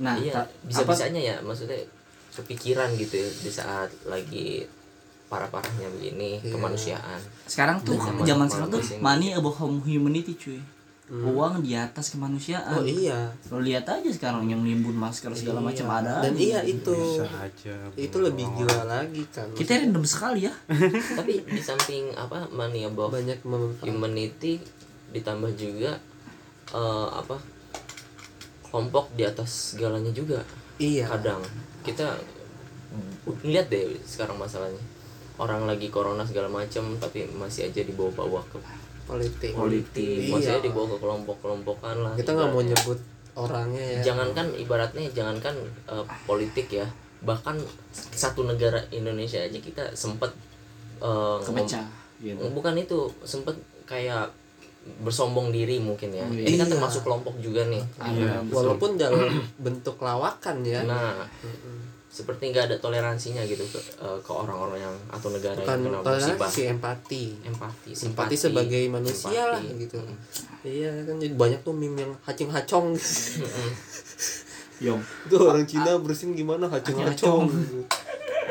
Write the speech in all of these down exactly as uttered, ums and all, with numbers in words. Nah, iya, bisa-bisanya ya maksudnya kepikiran gitu ya, di saat lagi parah-parahnya begini, iya, kemanusiaan. Sekarang tuh zaman, zaman sekarang tuh money above humanity cuy. Hmm. Uang di atas kemanusiaan. Oh iya. Lo lihat aja sekarang yang nimbun masker segala iya. macam ada. Dan iya itu. Aja, itu lebih gila lagi kan. Kita random sekali ya. Tapi di samping apa money above banyak humanity ditambah juga uh, apa kelompok di atas segalanya juga. Iya. Kadang kita lihat deh sekarang masalahnya. Orang lagi corona segala macam tapi masih aja dibawa-bawa ke politik, politik, maksudnya iya. dibawa ke kelompok-kelompokan lah. Kita nggak mau nyebut orangnya ya. Jangankan ibaratnya, jangankan uh, politik ya, bahkan satu negara Indonesia aja kita sempet uh, kemecah. Gitu. Bukan itu, sempet kayak bersombong diri mungkin ya. Ini iya. kan termasuk kelompok juga nih. Iya. Walaupun dalam bentuk lawakan ya. Nah, seperti nggak ada toleransinya gitu ke, uh, ke orang-orang yang atau negara bukan yang kena musibah. Si empati, empati, simpati sebagai manusia lah gitu. Mm. Iya kan jadi banyak tuh meme yang hacing-hacong. Yom. Itu orang Cina bersin gimana hacing-hacong.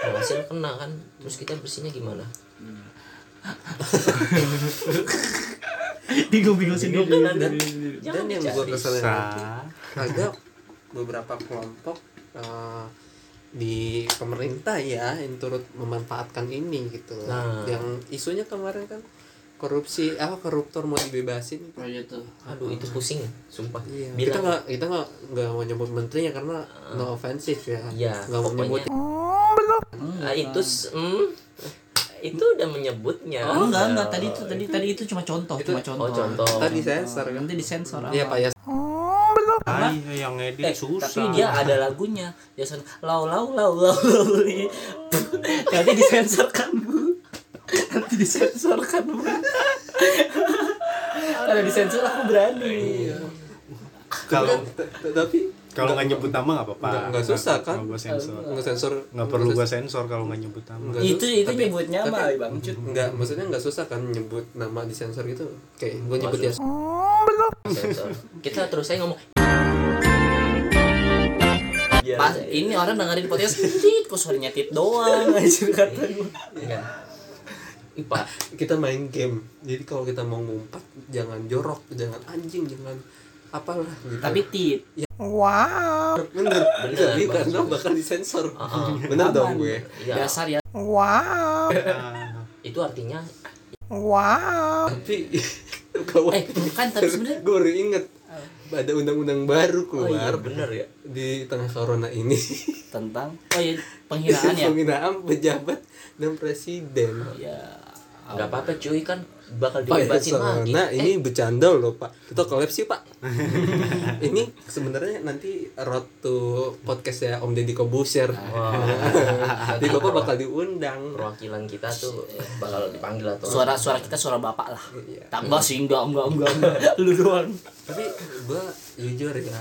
Hasil kena kan, terus kita bersinnya gimana? Bingung-bingung sendiri. Dan, dan, dan yang gue keselin ada beberapa kelompok uh, di pemerintah ya yang turut memanfaatkan ini gitu. Nah. Yang isunya kemarin kan korupsi, ah koruptor mau dibebasin. Oh iya tuh. Aduh, itu pusing, sumpah. Iya. Bila, kita enggak kita enggak enggak mau nyebut menterinya karena uh, no offensive ya. Iya, enggak mau nyebut. Nah, itu mm, itu udah menyebutnya. Oh, enggak, enggak tadi itu tadi tadi itu cuma contoh, itu, cuma contoh. Oh, contoh. Tadi sensor, nanti disensor. Iya, Pak ya. Nah, yang edit eh, susah. Tapi dia ada lagunya. Dia sen lau lau lau lau. Nanti disensorkan, Bu. Nanti disensorkan, Bu. Kalau disensor aku berani. Iya. Kalau tapi kalau enggak nyebut nama enggak apa-apa. Enggak susah kan? Enggak sensor. Enggak sensor. Enggak perlu gua sensor kalau enggak nyebut nama. Itu itu nyebutnya mah, Bang Cut. Enggak, maksudnya enggak susah kan nyebut nama disensor gitu. Kayak gua nyebut ya. Sensor. Kita terus saya ngomong pas ini orang dengerin podcast tit kok suaranya tit doang anjir kata gua. Iya. Pak, kita main game. Jadi kalau kita mau ngumpat jangan jorok, jangan anjing, jangan apalah gitu. Tapi tit. Ya. Wow. Bener. Bener. Jadi karena bakal disensor. Uh-huh. Bener dong gue. Ya. Dasar ya. Wow. Nah, itu artinya wow. Tapi kawan, eh, bukan tapi sebenarnya gue baru inget ada undang-undang baru keluar. Oh, iya, benar ya di tengah corona ini tentang oh iya, penghinaan ya penghinaan pejabat dan presiden. Oh, ya nggak oh. apa-apa cuy kan bakal dibebasin lagi. Nah eh. ini bercanda loh Pak, kita kolapsi Pak. Ini sebenarnya nanti road to podcast ya Om Deddy Kobusier. Wow. Di Bapak bakal diundang. Perwakilan kita tuh bakal dipanggil atau suara suara kita suara Bapak lah. Iya. Tambah sih enggak enggak enggak lu doang. Tapi gua jujur ya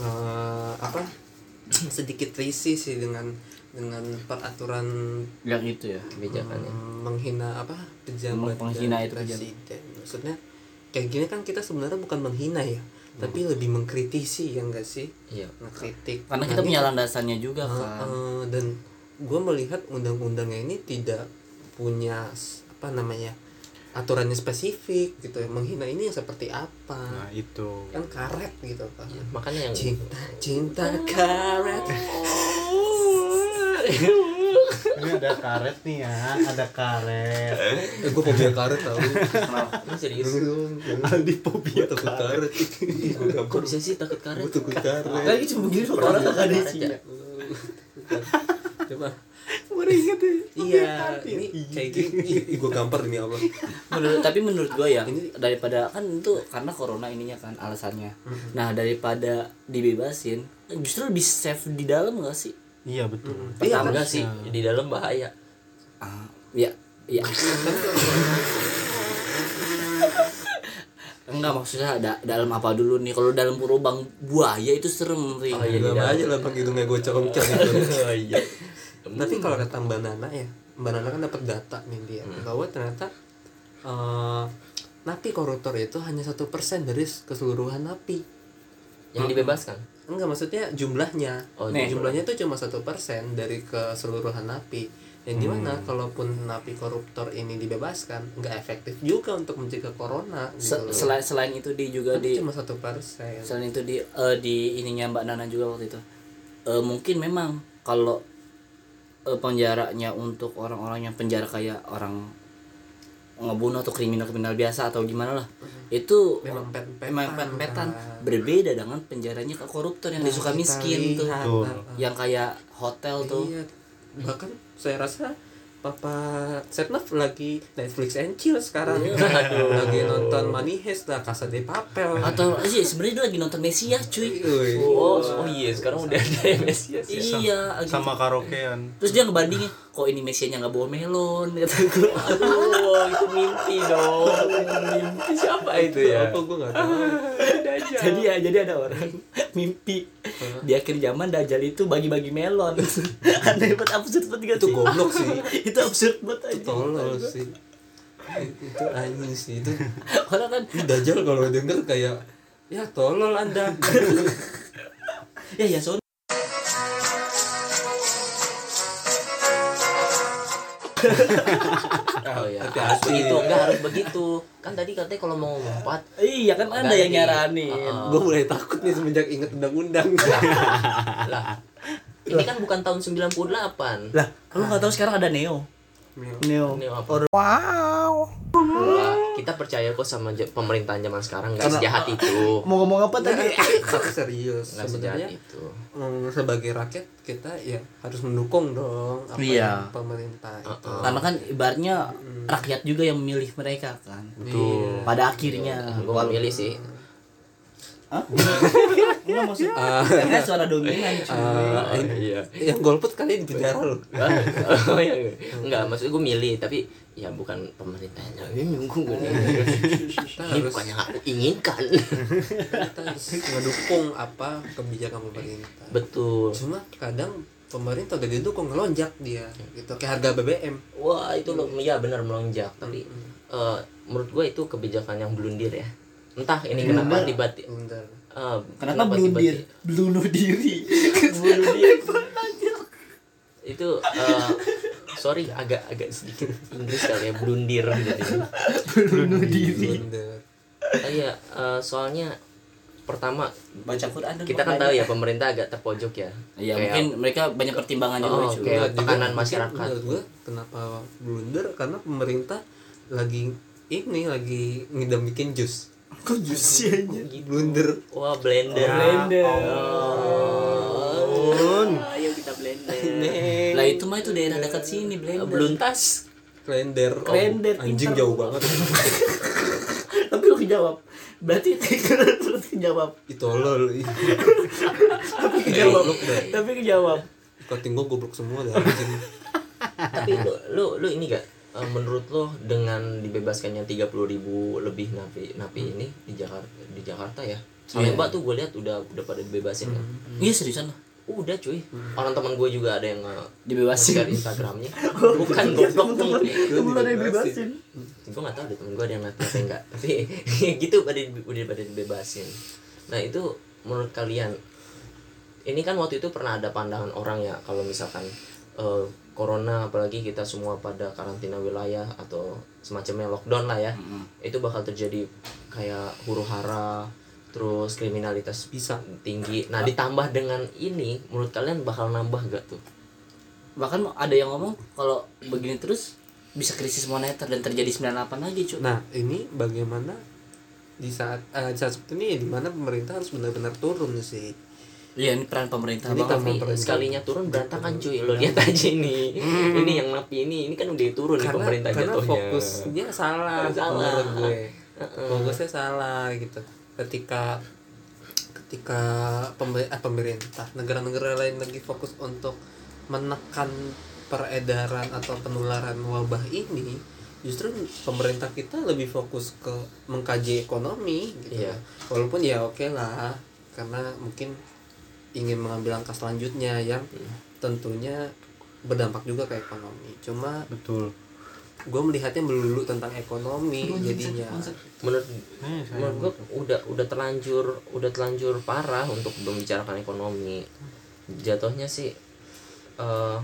uh, apa sedikit risih sih dengan dengan peraturan yang itu ya kebijakannya hmm, menghina apa pejabat penghina itu presiden. Maksudnya kayak gini kan kita sebenarnya bukan menghina ya hmm. tapi lebih mengkritisi ya enggak sih iya. mengkritik karena kita nah, punya landasannya juga uh, kan uh, dan gue melihat undang-undangnya ini tidak punya apa namanya aturannya spesifik gitu ya. Menghina ini seperti apa? Nah, itu. Kan karet gitu kan. Ya, makanya yang cinta cinta karet. Ini ada karet nih ya, ada karet. Eh, gue fobia karet tau. Kenapa? Serius? Aldi fobia takut karet. Kok bisa sih takut karet? Gue takut karet. Lagi cuma begini kok orang gak ada isinya. Coba meringat ya. Iya, ini kayak gini gue gampar demi Allah. Menurut tapi menurut gue ya daripada kan itu karena corona ininya kan alasannya. Nah, daripada dibebasin justru lebih safe di dalam enggak sih? Iya betul. Hmm. Pertama iya, enggak sih ya. Di dalam bahaya. Ah, iya, iya. Enggak maksudnya ada dalam apa dulu nih? Kalau dalam lubang buaya itu serem nih. Oh, iya, dalam aja lubang hidungnya gocok-gocok gitu. Oh iya. Tapi kalau kata Mbak Nana ya, Mbak Nana kan dapat data nih dia hmm. bahwa ternyata uh, napi koruptor itu hanya satu persen dari keseluruhan napi yang hmm. dibebaskan. Enggak, maksudnya jumlahnya. Oh, nih, jumlahnya itu cuma satu persen dari keseluruhan napi. Dan di mana hmm. kalaupun napi koruptor ini dibebaskan, enggak efektif juga untuk mencegah corona gitu. Se- selain selain itu di juga tapi di cuma satu persen. Selain itu di uh, di ininya Mbak Nana juga waktu itu. Uh, mungkin memang kalau uh, penjaranya untuk orang-orang yang penjara kayak orang ngebunuh atau kriminal-kriminal biasa atau gimana lah, uh-huh. itu memang pet-petan berbeda dengan penjaranya ke koruptor yang nah, disuka miskin tuh, tuh yang kayak hotel tuh. Iya. Bahkan saya rasa Papa Setnaf lagi Netflix and chill sekarang. Iya. Aduh, lagi nonton Money Heist lah, Casa de Papel. Atau sih sebenarnya dia lagi nonton Mesiah, cuy. Oh, oh iya, sekarang udah ada Mesiah. Iya, sama, sama karaokean. Terus dia ngebandingin, kok ini Mesiahnya enggak bawa melon kata gue. Aduh, itu mimpi dong. Mimpi siapa itu ya? Apa gue enggak tahu. Dajjal. Jadi ya, jadi ada orang mimpi di akhir zaman Dajjal itu bagi-bagi melon. Aneh banget, absurd banget gitu. Itu goblok sih. Itu absurd banget aja. Tolol sih. Itu anjing sih itu. Orang kan Dajjal kalau denger kayak ya tolol Anda. ya ya soalnya. Oh ya. Harus begitu, enggak harus begitu. Kan tadi katanya kalau mau ngomong empat. Iya kan Anda yang nyaranin. Uh-uh. Gue mulai takut nih semenjak inget undang-undang. Lah. Ini kan bukan tahun sembilan puluh delapan. Lah, lu enggak tahu sekarang ada Neo. Neo. Neo apa? Wow. Wah, kita percaya kok sama j- pemerintahan zaman sekarang enggak sejahat itu. Mau ngomong apa tadi? Tapi serius sebenarnya itu. Sebagai rakyat kita ya harus mendukung dong apa iya. yang pemerintah itu. Uh-uh. Karena kan ibaratnya hmm. rakyat juga yang memilih mereka kan. Betul. Iya. Pada akhirnya gua milih sih. Hah? Enggak maksud uh, karena suara dominan cuy uh, oh, iya. Yang golput kali di penjara loh. Oh iya. Enggak, maksud gue milih tapi ya bukan pemerintahnya. Ini nyunggung gue. Ini bukan yang aku inginkan. Kita harus mendukung apa kebijakan pemerintah. Betul. Cuma kadang pemerintah udah didukung ngelonjak dia gitu kayak harga B B M. Wah, itu loh ya benar melonjak. Tapi uh, menurut gue itu kebijakan yang blundir ya. Entah ini kenapa tiba-tiba uh, kenapa, kenapa blundir bunuh diri bunuh diri itu uh, sorry agak agak sedikit Inggris kali ya blundir gitu bunuh diri kayak uh, soalnya pertama baca Quran kita kan tahu ya pemerintah agak terpojok ya iya mungkin mereka banyak pertimbangan oh, juga kayak tekanan masyarakat gue kenapa blunder karena pemerintah lagi ini lagi ngidam bikin jus kok jusianya gitu. Blunder wah blender oh, blender oh. Oh. Ayo kita blender lah itu mah itu daerah dekat sini blender bluntas blender oh, blender anjing pinter. Jauh banget tapi lu kejawab berarti lu kejawab itu lol tapi kejawab tapi kejawab kating gua goblok semua dah tapi lu lu lu ini gak menurut lo dengan dibebaskannya tiga puluh ribu lebih napi napi hmm. ini di Jakarta di Jakarta ya soalnya mbak tuh gue lihat udah udah pada dibebasin hmm. kan iya hmm. seriusan lah udah cuy hmm. orang teman gue juga ada yang dibebasin dari Instagramnya bukan goblok temen temen ada yang dibebasin gue nggak tahu deh temen gue ada yang ngerti enggak tapi gitu pada udah pada dibebasin nah itu menurut kalian ini kan waktu itu pernah ada pandangan orang ya kalau misalkan uh, corona apalagi kita semua pada karantina wilayah atau semacamnya lockdown lah ya mm-hmm. itu bakal terjadi kayak huru-hara terus kriminalitas bisa tinggi nah ditambah dengan ini menurut kalian bakal nambah gak tuh bahkan ada yang ngomong kalau begini terus bisa krisis moneter dan terjadi sembilan puluh delapan lagi cuy nah ini bagaimana di saat uh, saat seperti ini di mana pemerintah harus benar-benar turun sih. Iya ini peran pemerintah banget nih sekalinya turun berantakan cuy lo lihat aja ini hmm. ini yang napi ini ini kan udah turun karena, pemerintah jatuhnya karena fokusnya salah menurut gue uh-uh. fokusnya salah gitu ketika ketika pemerintah negara-negara lain lagi fokus untuk menekan peredaran atau penularan wabah ini justru pemerintah kita lebih fokus ke mengkaji ekonomi gitu yeah. walaupun ya oke okay lah karena mungkin ingin mengambil langkah selanjutnya yang tentunya berdampak juga ke ekonomi. Cuma betul. gue melihatnya melulu tentang ekonomi jadinya. Menurut menurut gue udah udah terlanjur udah terlanjur parah untuk membicarakan ekonomi. Jatuhnya sih uh,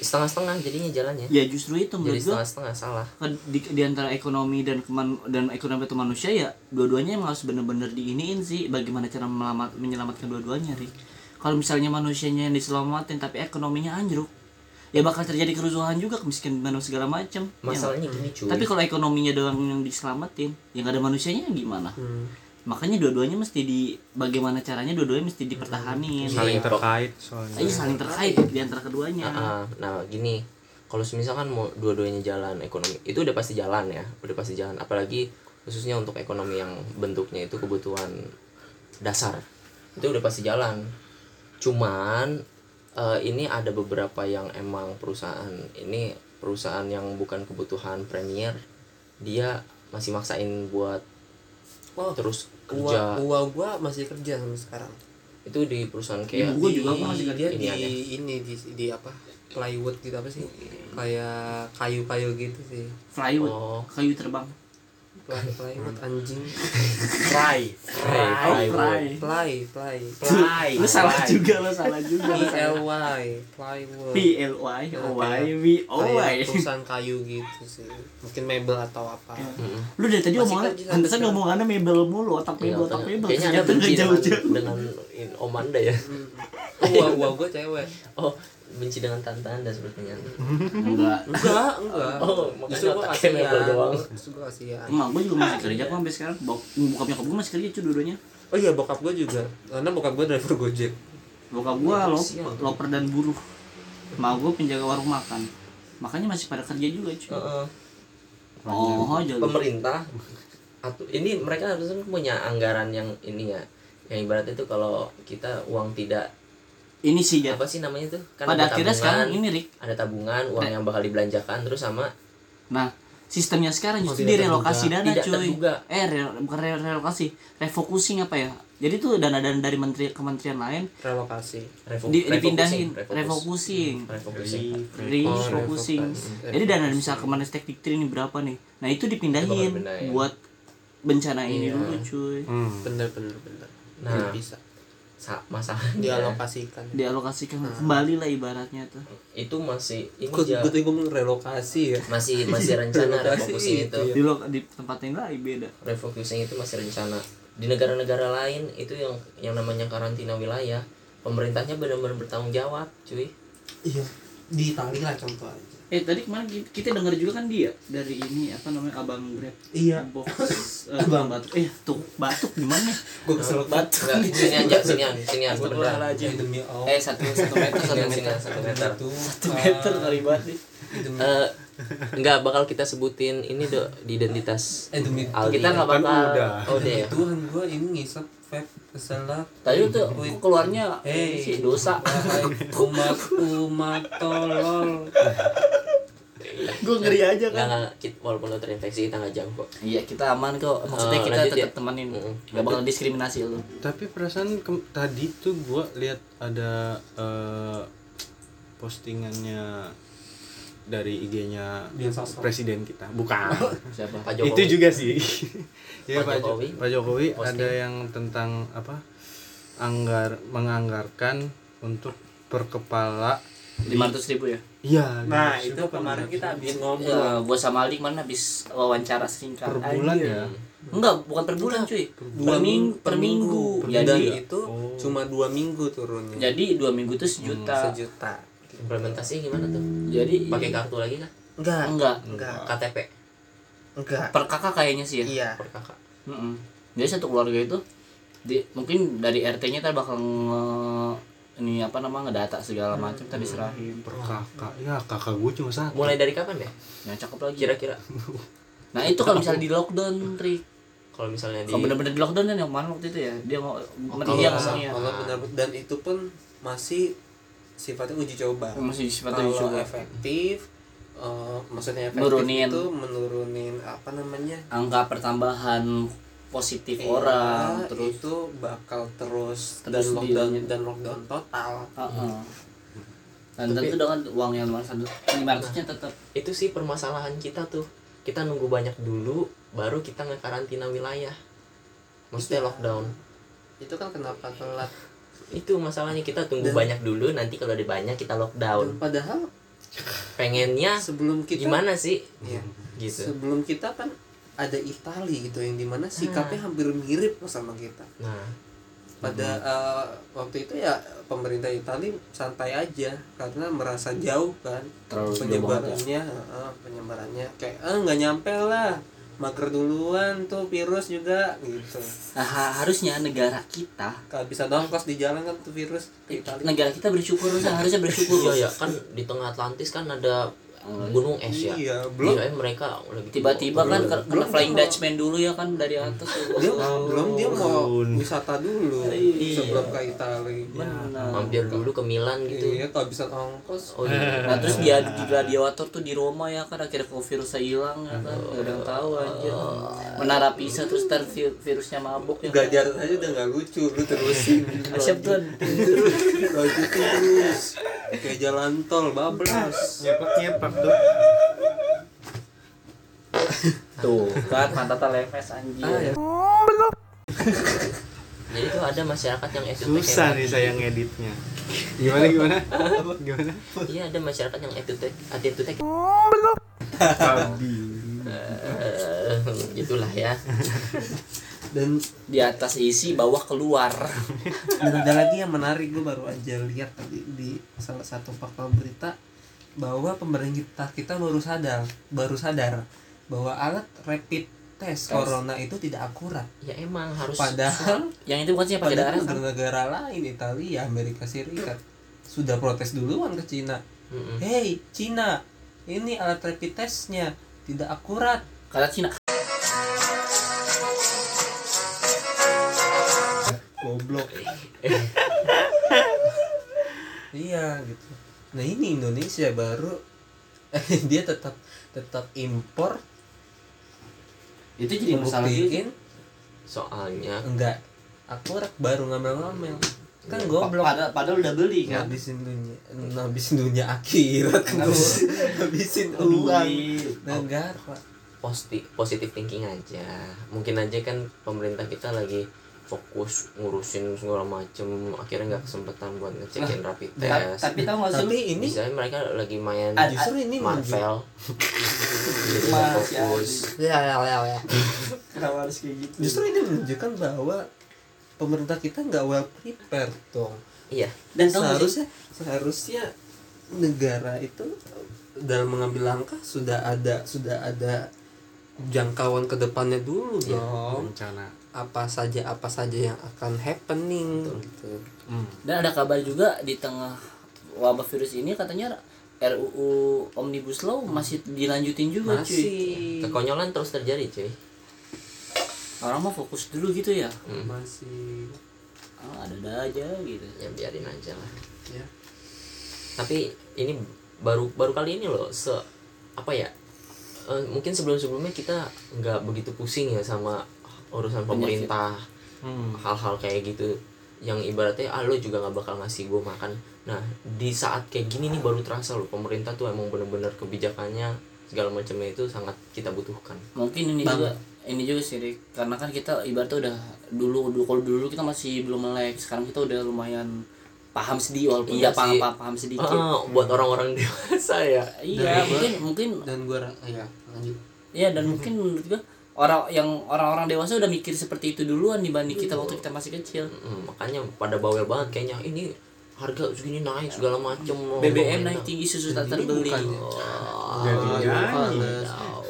setengah-setengah jadinya jalannya. Ya justru itu menurut gue. Jadi setengah-setengah salah. Di, di antara ekonomi dan keman, dan ekonomi itu manusia ya dua-duanya emang harus benar-benar diiniin sih. Bagaimana cara melamat, menyelamatkan dua-duanya, Rik. Kalau misalnya manusianya yang diselamatin tapi ekonominya anjlok, ya bakal terjadi kerusuhan juga, kemiskinan segala macam. Masalahnya ya, gini cuy. Tapi kalau ekonominya doang yang diselamatin, yang ada manusianya gimana? Hmm. Makanya dua-duanya mesti di bagaimana caranya dua-duanya mesti dipertahanin. Saling ya, terkait soalnya. Iya, saling terkait di antara keduanya. Uh-uh. Nah, gini. Kalau misalkan mau dua-duanya jalan ekonomi, itu udah pasti jalan ya, udah pasti jalan. Apalagi khususnya untuk ekonomi yang bentuknya itu kebutuhan dasar. Itu udah pasti jalan. Cuman Uh, ini ada beberapa yang emang perusahaan ini perusahaan yang bukan kebutuhan premier, dia masih maksain buat oh, terus kerja. Gua gua masih kerja sampai sekarang. Itu di perusahaan kayak Ibu gua juga masih kerja di ini, ini di, di apa? Plywood gitu apa sih? Kayak kayu-kayu gitu sih. Plywood. Oh. Kayu terbang. Plywood anjing. Fly. Fly. Fly. Fly. Fly. Fly. Lu salah juga, lu salah juga. P L Y. Plywood. P L Y. O Y. Perusahaan kayu gitu sih. Mungkin mebel atau apa. Lu dari tadi omongan, pantesan ngomongannya mebel mulu, otak mebel, otak mebel. Kayaknya benci dengan Om Anda ya. Wah, wah gua cewek. Oh, benci dengan tantangan dan sepertinya. Enggak. Enggak, enggak. Oh, makanya otaknya mebel doang. Suka kasihan. Emak gue juga masih kerja kok sampai sekarang. Bok, bokap nyokap gue masih kerja cuy dua-duanya. Oh iya, bokap gue juga. Karena bokap gue driver Gojek. Bokap gue loper, loper dan buruh. Emak gue penjaga warung makan. Makanya masih pada kerja juga cuy. Heeh. Oh, jadi pemerintah atau ini mereka harusnya punya anggaran yang ini ya. Yang ibaratnya itu kalau kita uang tidak ini sih ya. Apa sih namanya tuh? Kan pada akhirnya sekarang ini Rik, ada tabungan, uang nah, yang bakal dibelanjakan terus sama nah, sistemnya sekarang justru di relokasi dana tidak cuy. Terduga. Eh, rel- bukan rel- relokasi, refocusing apa ya? Jadi tuh dana-dana dari menteri kementerian lain relokasi, Revo- di, dipindahin, refocusing, refocusing, refocusing. Jadi dana misal Kemenristek Dikti ini berapa nih? Nah, itu dipindahin ya, buat bencana ini iya, dulu cuy. Hmm. Bener bener bener. Nah, bisa masalah dialokasikan dialokasikan nah, kembali lah ibaratnya tuh itu masih ini aja gue bingung relokasi ya masih masih rencana refocusing itu, itu. Di, lo, di tempat yang lain beda refocusing itu masih rencana di negara-negara lain itu yang yang namanya karantina wilayah pemerintahnya benar-benar bertanggung jawab cuy iya di Itali lah contoh aja eh tadi kemarin kita dengar juga kan dia dari ini apa namanya abang Grab iya box uh, abang batuk eh tuh batuk gimana gue keselot batuk sini aja sini aja sini aja beneran eh satu satu meter satu meter satu meter satu meter kali banget eh nggak bakal kita sebutin ini do di identitas eh, kita nggak bakal oh deh Tuhan gue ini ngisap vape keselak tadi tuh keluarnya si dosa umat umat tolol gue ngeri aja kan nah, kita, walaupun lo terinfeksi kita nggak jangkau iya kita aman kok maksudnya uh, kita tetap ya, temenin nggak uh, bakal diskriminasi lo tapi perasaan ke- tadi tuh gue lihat ada uh, postingannya dari I G-nya presiden kita bukan siapa Pak Jokowi itu juga sih ya Pak Jokowi Pak Jokowi posting. Ada yang tentang apa anggar menganggarkan untuk per kepala lima ratus ribu ya? Iya. Nah, itu kemarin kita habis ngobrol. Ya, gua sama Ali kemarin habis wawancara singkat. Per bulan ya? Enggak, bukan per bulan, cuy. Per minggu, per minggu. Jadi itu oh, cuma dua minggu turunnya. Jadi dua minggu itu sejuta. Hmm, sejuta. Implementasi gimana tuh? Jadi pakai kartu lagi kan? Enggak. Enggak. Enggak. K T P. Enggak. Per kakak kayaknya sih ya? Iya, per kakak. Heeh. Jadi satu keluarga itu di, mungkin dari R T-nya entar bakal nge- ini apa namanya ngedata segala macam tadi serahin per kakak ya kakak gue cuma satu mulai dari kapan ya yang cakep lagi kira-kira nah itu kalau misalnya di lockdown trik kalau misalnya di kalau benar-benar di lockdown kan yang kemarin waktu itu ya dia mau meriang ya benar-benar dan itu pun masih sifatnya uji coba masih sifatnya uji coba efektif uh, maksudnya efektif menurunin, itu menurunin apa namanya angka pertambahan positif iya, orang terus itu bakal terus, terus dan lockdown dan lockdown total. Uh-huh. Handal itu dengan uang yang lima ratus nya tetap. Itu sih permasalahan kita tuh. Kita nunggu banyak dulu baru kita ngekarantina wilayah. Maksudnya lockdown. Itu kan kenapa telat? Itu masalahnya, kita tunggu dan banyak dulu, nanti kalau ada banyak kita lockdown. Padahal pengennya sebelum kita gimana sih? Ya, gitu. Sebelum kita kan ada Itali gitu yang dimana sikapnya nah. hampir mirip sama kita. Nah, pada uh, waktu itu ya pemerintah Itali santai aja karena merasa jauh kan terlalu penyebarannya, uh, penyebarannya kayak eh nggak nyampe lah. Mager duluan tuh virus juga gitu. Nah, harusnya negara kita kalau bisa nongkos di jalan kan tuh virus. Itali. Negara kita bersyukur, harusnya bersyukur. Iya ya, kan di tengah Atlantis kan ada gunung es ya. Iya, belum. Iya, mereka tiba-tiba kan belum, kena Flying Dutchman dulu ya kan dari atas. Dia oh, belum dia mau wisata dulu iya. sebelum ke Itali. Benar. Mampir dulu ke Milan gitu. Iya, kalau bisa nongkos. Oh iya. Nah, terus dia di gladiator tuh di Roma ya kan, akhirnya kalau virusnya hilang ya kan. Enggak ada yang tahu aja. Menara Pisa terus ter virusnya mabuk ya. Gladiator aja udah enggak lucu, lu terusin. Asyap tuh. Lanjut terus. Kayak jalan tol bablas. Nyepet-nyepet. Tuh. Tuh kan mantata lemes anjir. Ah, ya. Jadi tuh ada masyarakat yang attitude susah nih saya ngeditnya. Gimana gimana? Gimana? Iya ada masyarakat yang attitude attitude. Babi. Gitulah ya. Dan di atas isi bawah keluar. Dan ada lagi yang menarik, gue baru aja lihat tadi di salah satu portal berita bahwa pemerintah kita baru sadar baru sadar bahwa alat rapid test corona itu tidak akurat. Ya emang harus. Padahal yang itu bukan sih pakai daerah kan? Negara lain, Italia, Amerika Serikat sudah protes duluan ke Cina. Mm-mm. Hey Cina, ini alat rapid testnya tidak akurat. Kata Cina. Goblok. Iya gitu. Nah ini Indonesia baru dia tetap tetap impor. Itu jadi masalah bikin soalnya enggak akurat baru ngamel-ngamel. Kan goblok. Padahal padahal udah beli kan. Habisin dunia, habisin dunia akhirat kan. Habisin uang negara. Positif positive thinking aja. Mungkin aja kan pemerintah kita lagi fokus ngurusin segala macem, akhirnya nggak kesempatan buat ngecekin nah, rapid test. Tapi tahu nggak sih ini? Misalnya mereka lagi main ah, justru ini Marvel. Fokus. Ya ya ya. Kenapa harus kayak gitu? Justru ini menunjukkan bahwa pemerintah kita nggak well prepared dong. Iya. Dan seharusnya seharusnya negara itu dalam mengambil langkah sudah ada sudah ada jangkauan ke depannya dulu ya, dong. Rencana. apa saja apa saja yang akan happening gitu. Hmm. Dan ada kabar juga di tengah wabah virus ini katanya R U U Omnibus Law masih dilanjutin juga masih. Cuy. Kekonyolan terus terjadi cuy. Orang mau fokus dulu gitu ya. Hmm. Masih ah, ada-ada aja gitu. Ya biarin aja lah. Ya. Tapi ini baru baru kali ini loh se apa ya? E, mungkin sebelum-sebelumnya kita nggak begitu pusing ya sama urusan pemerintah, hmm. hal-hal kayak gitu yang ibaratnya ah lo juga nggak bakal ngasih gue makan. Nah di saat kayak gini nih baru terasa lo pemerintah tuh emang bener-bener kebijakannya segala macamnya itu sangat kita butuhkan. Mungkin ini Bang. juga ini juga sih Rik. Karena kan kita ibaratnya udah dulu dulu kalau dulu kita masih belum melek, sekarang kita udah lumayan paham sedikit walaupun nggak iya paham paham sedikit. Oh, buat hmm. orang-orang dewasa ya. Iya mungkin gua, mungkin dan gue ya lanjut. Iya dan mungkin menurut gue orang yang orang-orang dewasa udah mikir seperti itu duluan dibanding kita waktu kita masih kecil. Mm, makanya pada bawel banget kayaknya ini harga segini naik segala macem. B B M naik tinggi, susu tak terbeli. Oh,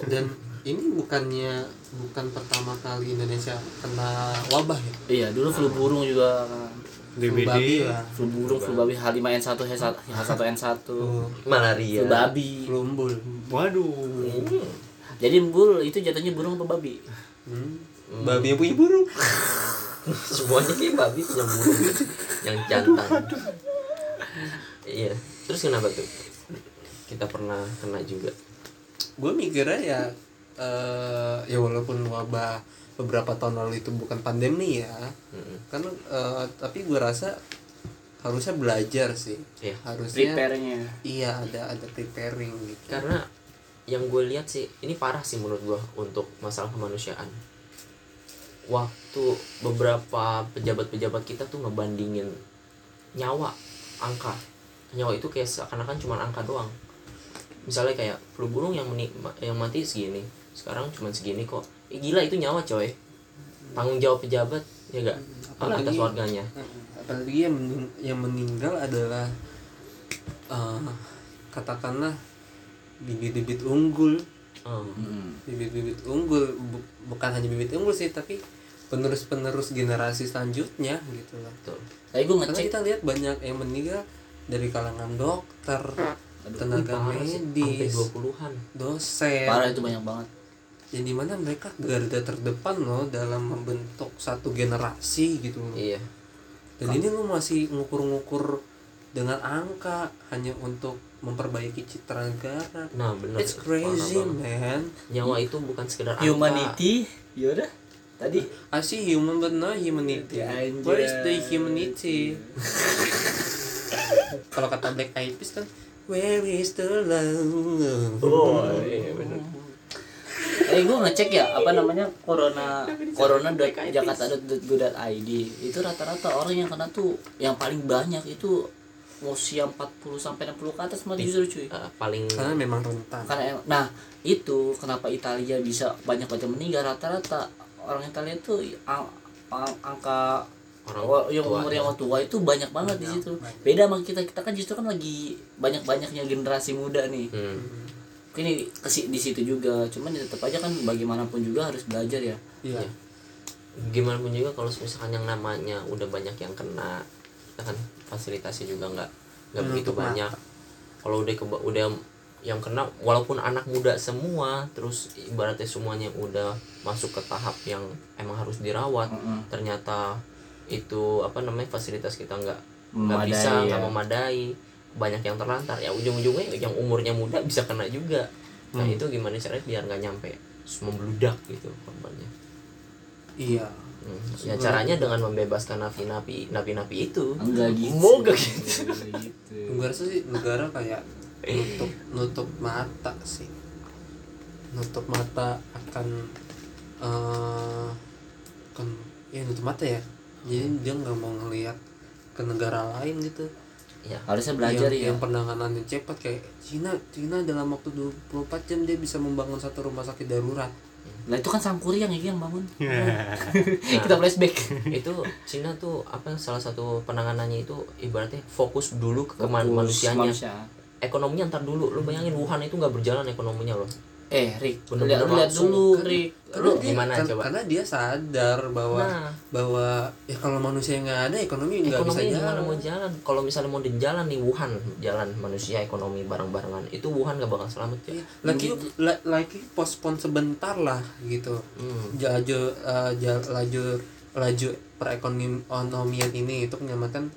dan ini bukannya bukan pertama kali Indonesia kena wabah ya? Iya dulu flu burung juga. D B D, flu burung, flu babi, H lima N satu H satu N satu, malaria, flu babi, flu embul. Waduh. Hmm. Jadi embul itu jatuhnya burung atau babi? Hmm. Hmm. Babi yang punya burung. Semuanya kayak babi punya burung yang jantan. Iya. Terus kenapa tuh? Kita pernah kena juga. Gue mikirnya ya, uh, ya walaupun wabah beberapa tahun lalu itu bukan pandemi ya, hmm. kan, uh, tapi gue rasa harusnya belajar sih ya, harusnya preparingnya iya ada ada preparing gitu. Karena yang gue lihat sih ini parah sih menurut gue untuk masalah kemanusiaan. Waktu beberapa pejabat-pejabat kita tuh ngebandingin nyawa, angka nyawa itu kayak seakan-akan cuma angka doang. Misalnya kayak flu burung yang meni- yang mati segini, sekarang cuma segini kok. Eh, gila itu nyawa coy. Tanggung jawab pejabat ya enggak? Atas warganya. Apalagi yang mening- yang meninggal adalah uh, katakanlah bibit-bibit unggul. Hmm. Bibit-bibit unggul bu- bukan hanya bibit unggul sih, tapi penerus-penerus generasi selanjutnya gitu lah. Tapi gue ngecek kita lihat banyak yang meninggal dari kalangan dokter, aduh, tenaga medis, dua puluhan dosen. Parah itu banyak banget. Yang dimana mereka garda terdepan loh dalam membentuk satu generasi gitu loh. Iya. Dan Kamu. ini lo masih ngukur-ngukur dengan angka hanya untuk memperbaiki citra negara. Nah benar. It's crazy man. Nyawa itu bukan sekedar angka. Humanity, yaudah. Tadi I see human but no humanity. Where is the humanity? Kalau kata Black Eyed Peas kan, where is the love? Oh iya benar. Eh gue ngecek ya apa namanya corona corona dot jakarta dot go dot id itu rata-rata orang yang kena tuh yang paling banyak itu usia empat puluh sampai enam puluh ke atas malah justru cuy. Uh, paling karena memang rentan. Karena nah itu kenapa Italia bisa banyak banget meninggal, rata-rata orang Italia tuh ang- angka orang yang umur yang tua itu banyak banget di situ. Beda sama kita, kita kan justru kan lagi banyak-banyaknya generasi muda nih. Hmm. Ini kesi di situ juga, cuman tetap aja kan bagaimanapun juga harus belajar ya. Iya. Gimana pun juga kalau misalkan yang namanya udah banyak yang kena, kan fasilitasnya juga nggak nggak hmm, begitu banyak. Kalau udah keba- udah yang kena, walaupun anak muda semua, terus ibaratnya semuanya udah masuk ke tahap yang emang harus dirawat, mm-hmm. ternyata itu apa namanya fasilitas kita nggak nggak bisa nggak ya. memadai, banyak yang terlantar ya ujung-ujungnya yang umurnya muda bisa kena juga. Nah hmm. itu gimana caranya biar nggak nyampe membludak gitu korbannya. Iya. Hmm. Ya caranya dengan membebaskan napi-napi napi-napi itu. Enggak gitu. Moga gitu. Gue rasa sih negara kayak nutup nutup mata sih. Nutup mata akan uh, kan ya nutup mata ya. Jadi hmm. dia nggak mau ngelihat ke negara lain gitu. Ya, harusnya belajar yang, ya. Yang penanganannya cepat kayak Cina, Cina dalam waktu dua puluh empat jam dia bisa membangun satu rumah sakit darurat. Nah itu kan Sangkuriang yang yang bangun. Yeah. Nah, kita flashback. Itu Cina tuh apa salah satu penanganannya itu ibaratnya fokus dulu ke fokus manusianya. Manusia. Ekonominya ntar dulu. Lu bayangin Wuhan itu enggak berjalan ekonominya loh. Eh, Rick, benar-benar lihat dulu, Rick. Lu gimana kan, coba? Karena dia sadar bahwa nah. bahwa ya kalau manusia enggak ada, ekonomi enggak bisa jalan. Ekonomi mau jalan. Kalau misalnya mau di jalan nih Wuhan, jalan manusia, ekonomi bareng-barengan, itu Wuhan enggak bakal selamat ya. Lagi l- lagi postpone sebentar lah gitu. Hmm. Laju uh, laju laju perekonomian ini itu menyelamatkan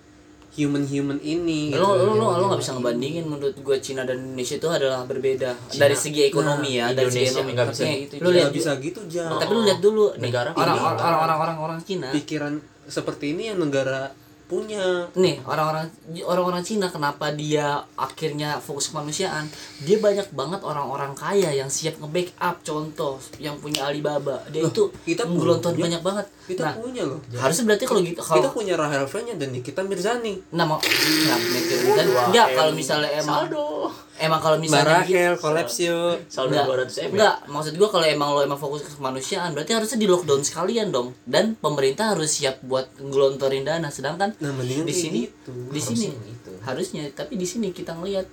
human-human ini. Lo gitu, lo lo lo nggak bisa ngebandingin. Menurut gue Cina dan Indonesia itu adalah berbeda Cina. Dari segi ekonomi nah, ya. Dari Indonesia segi nggak bisa. Gitu, lo lihat bisa gitu jangan. Tapi lo lihat dulu negara orang-orang orang-orang Cina. Pikiran seperti ini yang negara punya. Nih orang-orang orang-orang Cina kenapa dia akhirnya fokus kemanusiaan? Dia banyak banget orang-orang kaya yang siap nge-backup. Contoh yang punya Alibaba. Dia oh, itu menggelontor banyak banget. Kita nah, punya loh. Harusnya berarti kalau gitu kalau kita punya Rahel Fenya dan Nikita Mirzani. Nah, mau nah, Nikita Mirzani. Enggak kalau misalnya emang saldo. Emang kalau misalnya Rahel kolaps yuk. Saldo dua ratus miliar. Enggak, maksud gua kalau emang lo emang fokus ke kemanusiaan, berarti harusnya di lockdown sekalian dong. Dan pemerintah harus siap buat ngelontorin dana. Sedangkan nah, di sini di sini gitu. Harusnya tapi di sini kita ngelihat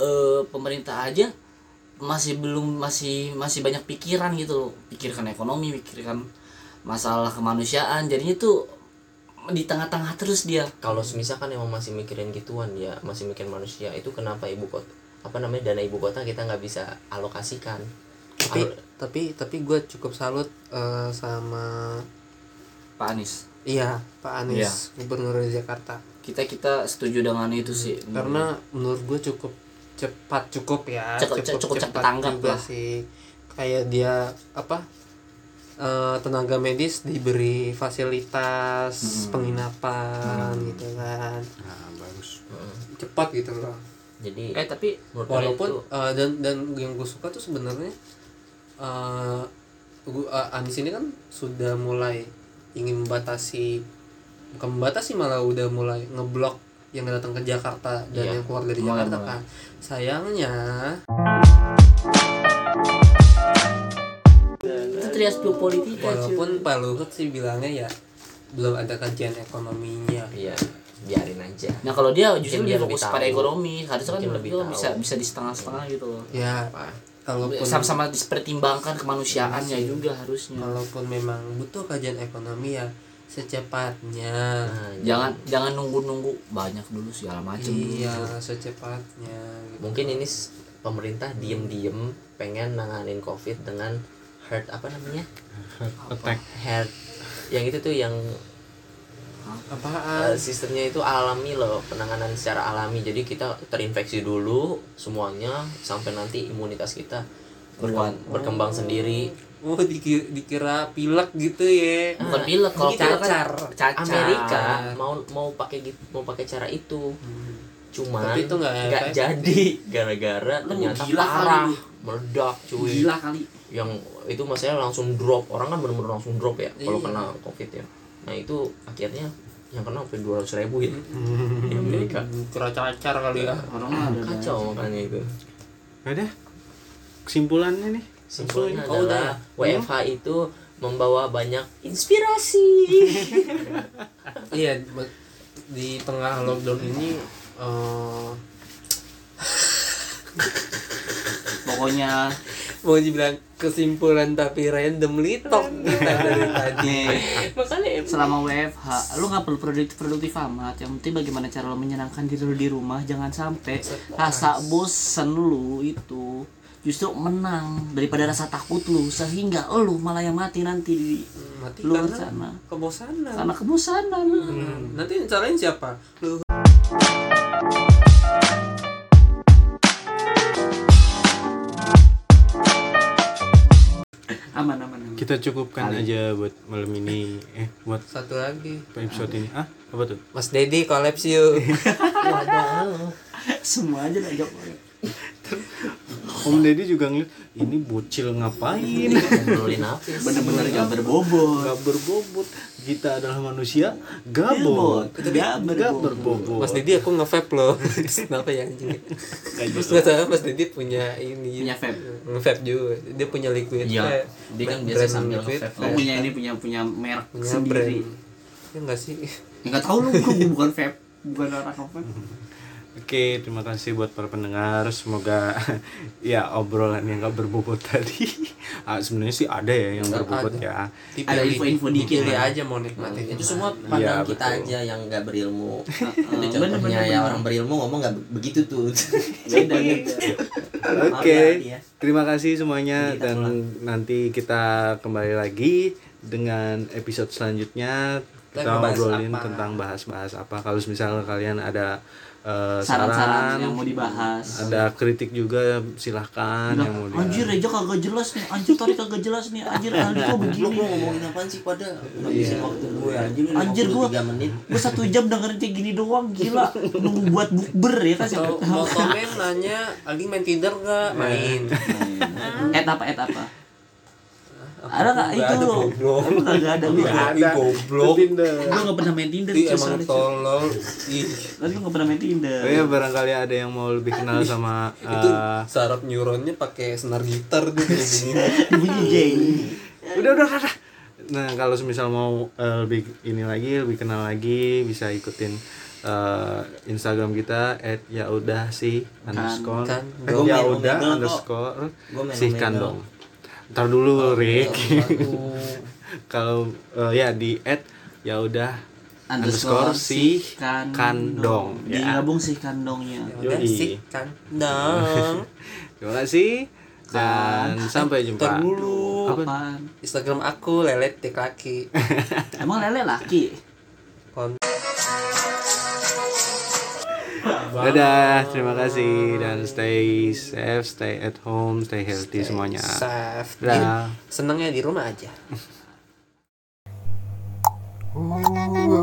uh, pemerintah aja masih belum masih masih banyak pikiran gitu loh. Pikirkan ekonomi, pikirkan masalah kemanusiaan, jadinya tuh di tengah-tengah terus dia. Kalau misalkan emang masih mikirin gituan ya, masih mikirin manusia, itu kenapa ibu kota apa namanya dana ibu kota kita nggak bisa alokasikan. Tapi Al- tapi tapi gue cukup salut uh, sama Pak Anies. Iya, Pak Anies, iya. Gubernur Jakarta. Kita kita setuju dengan itu sih. Karena menurut gue cukup cepat cukup ya, cukup, cukup, cukup cepat tanggap juga lah. Sih. Kayak dia apa? uh, tenaga medis diberi fasilitas hmm. penginapan hmm. gitu kan. Nah, bagus. Hmm. Cepat gitu loh. Jadi eh tapi walaupun itu... uh, dan dan yang gue suka tuh sebenarnya uh, uh, Anies ini kan sudah mulai ingin membatasi, bukan membatasi, malah udah mulai ngeblok yang datang ke Jakarta dan yeah. yang keluar dari mulai, Jakarta mulai. Kan sayangnya itu trias geopolitika. Walaupun Pak Luhut sih bilangnya ya belum ada kajian ekonominya, iya biarin aja. Nah kalau dia justru dia fokus pada ekonomi, harusnya kan lebih bisa bisa di setengah-setengah gitu loh ya. Kalaupun sama-sama dipertimbangkan kemanusiaannya ya, juga harusnya. Walaupun memang butuh kajian ekonomi ya secepatnya. Nah, jangan hmm. jangan nunggu-nunggu banyak dulu segala macam. Iya, dulu. Secepatnya. Gitu. Mungkin ini pemerintah diem-diem pengen nanganin Covid dengan heart apa namanya? Heart attack. Heart. Yang itu tuh yang apaan? Uh, sistemnya itu alami loh, penanganan secara alami. Jadi kita terinfeksi dulu semuanya sampai nanti imunitas kita berkembang, oh. berkembang sendiri. Oh, dikira, dikira pilek gitu ya. Bukan pilek, kalau cacar. Cacar. Amerika mau mau pakai gitu, mau pakai cara itu. Hmm. Cuman tapi itu enggak jadi gara-gara lu ternyata parah, meledak cuy. Gila kali. Yang itu maksudnya langsung drop. Orang kan benar-benar langsung drop ya kalau kena Covid ya. Nah itu akhirnya yang kena sampai dua ratus ribu ya di Amerika. Cacar kali ya. Orang kacau makanya itu. Ada kesimpulannya nih. Simpulnya oh, adalah ya? W F H itu membawa banyak inspirasi. Iya di tengah lockdown ini uh... pokoknya mau dibilang kesimpulan tapi random litok kita dari tadi. Makanya selama W F H lu nggak perlu produktif produktif amat, yang penting bagaimana cara lu menyenangkan diri lu di rumah. Jangan sampai rasa bosen lu itu justru menang daripada rasa takut lu, sehingga lu malah yang mati nanti di mati luar sana kebosanan karena kebosanan. Hmm. Nanti carain siapa lu? Aman, aman, aman. Kita cukupkan Kali. aja buat malam ini. Eh, buat satu lagi episode ini. Ah, apa tuh? Mas Dedi collapse yuk. Waduh. Semua aja enggak jawab. Om Dedi juga ngeliat ini bocil ngapain? Ngobrolin apa? Bener-bener enggak berbobot. Enggak berbobot. Kita adalah manusia gabot. Enggak berbobot. Mas Dedi aku nge-vape loh. Kenapa ya anjing? Terus kata Mas Dedi punya ini. Punya vape. Nge-vape juga. Dia punya liquid. Iya. Dia kan biasa sambil vape. Oh, punya ini punya punya merek sendiri. Ya enggak sih? Enggak tahu lu, bukan vape, bukan orang vape. Oke, terima kasih buat para pendengar. Semoga ya obrolan yang gak berbobot tadi. Ah, sebenarnya sih ada ya yang berbobot ada. Ya. Tipe ada info-info dikit ya aja mau nikmatin. Itu semua pandang ya, kita betul. Aja yang gak berilmu. Itu contohnya ya orang berilmu ngomong gak begitu tuh. Beda gitu. Oke. Terima kasih semuanya dan pulang. Nanti kita kembali lagi dengan episode selanjutnya. Kita, kita ngobrolin apa? Tentang bahas-bahas apa. Kalau misalnya kalian ada Uh, saran-saran yang mau dibahas, ada kritik juga silahkan. Nah, yang mau dibahas. Anjir Reja kagak jelas nih, anjir Tori kagak jelas nih, anjir Aldi kok begini. Lu ngomongin apaan sih pada ngabisin yeah. waktu gue anjir lu anjir gua tiga menit. Gua satu jam dengerin kayak gini doang, gila. Nunggu buat bukber ya kan. Atau mau komen nanya Aldi main Tinder enggak? Main. Et apa et apa? Ada nggak itu loh? Emang nggak ada gue. Goblok. Gue nggak pernah main Tinder. Ih emang tolol. Ih. Lalu gue nggak pernah main Tinder. Oh ya barangkali ada yang mau lebih kenal sama. Itu saraf neuronnya pakai senar gitar gitu. Bunyi jeng. Udah udah udah. Nah kalau misal mau lebih ini lagi, lebih kenal lagi, bisa ikutin Instagram kita et yaudah sih underscore yaudah underscore sih kandong. Ntar dulu oh, Rick. Kalau uh, ya di at yaudah underscore si kandong, kandong. Ya. Digabung si kandongnya. Yaudah si kandong. Terima kasih dan kan. Sampai jumpa. Ntar dulu. Apaan? Instagram aku lelet tik laki. Emang lele laki? Kon- Dadah, terima kasih dan stay safe, stay at home, stay healthy, stay semuanya. Safe. Senangnya di rumah aja.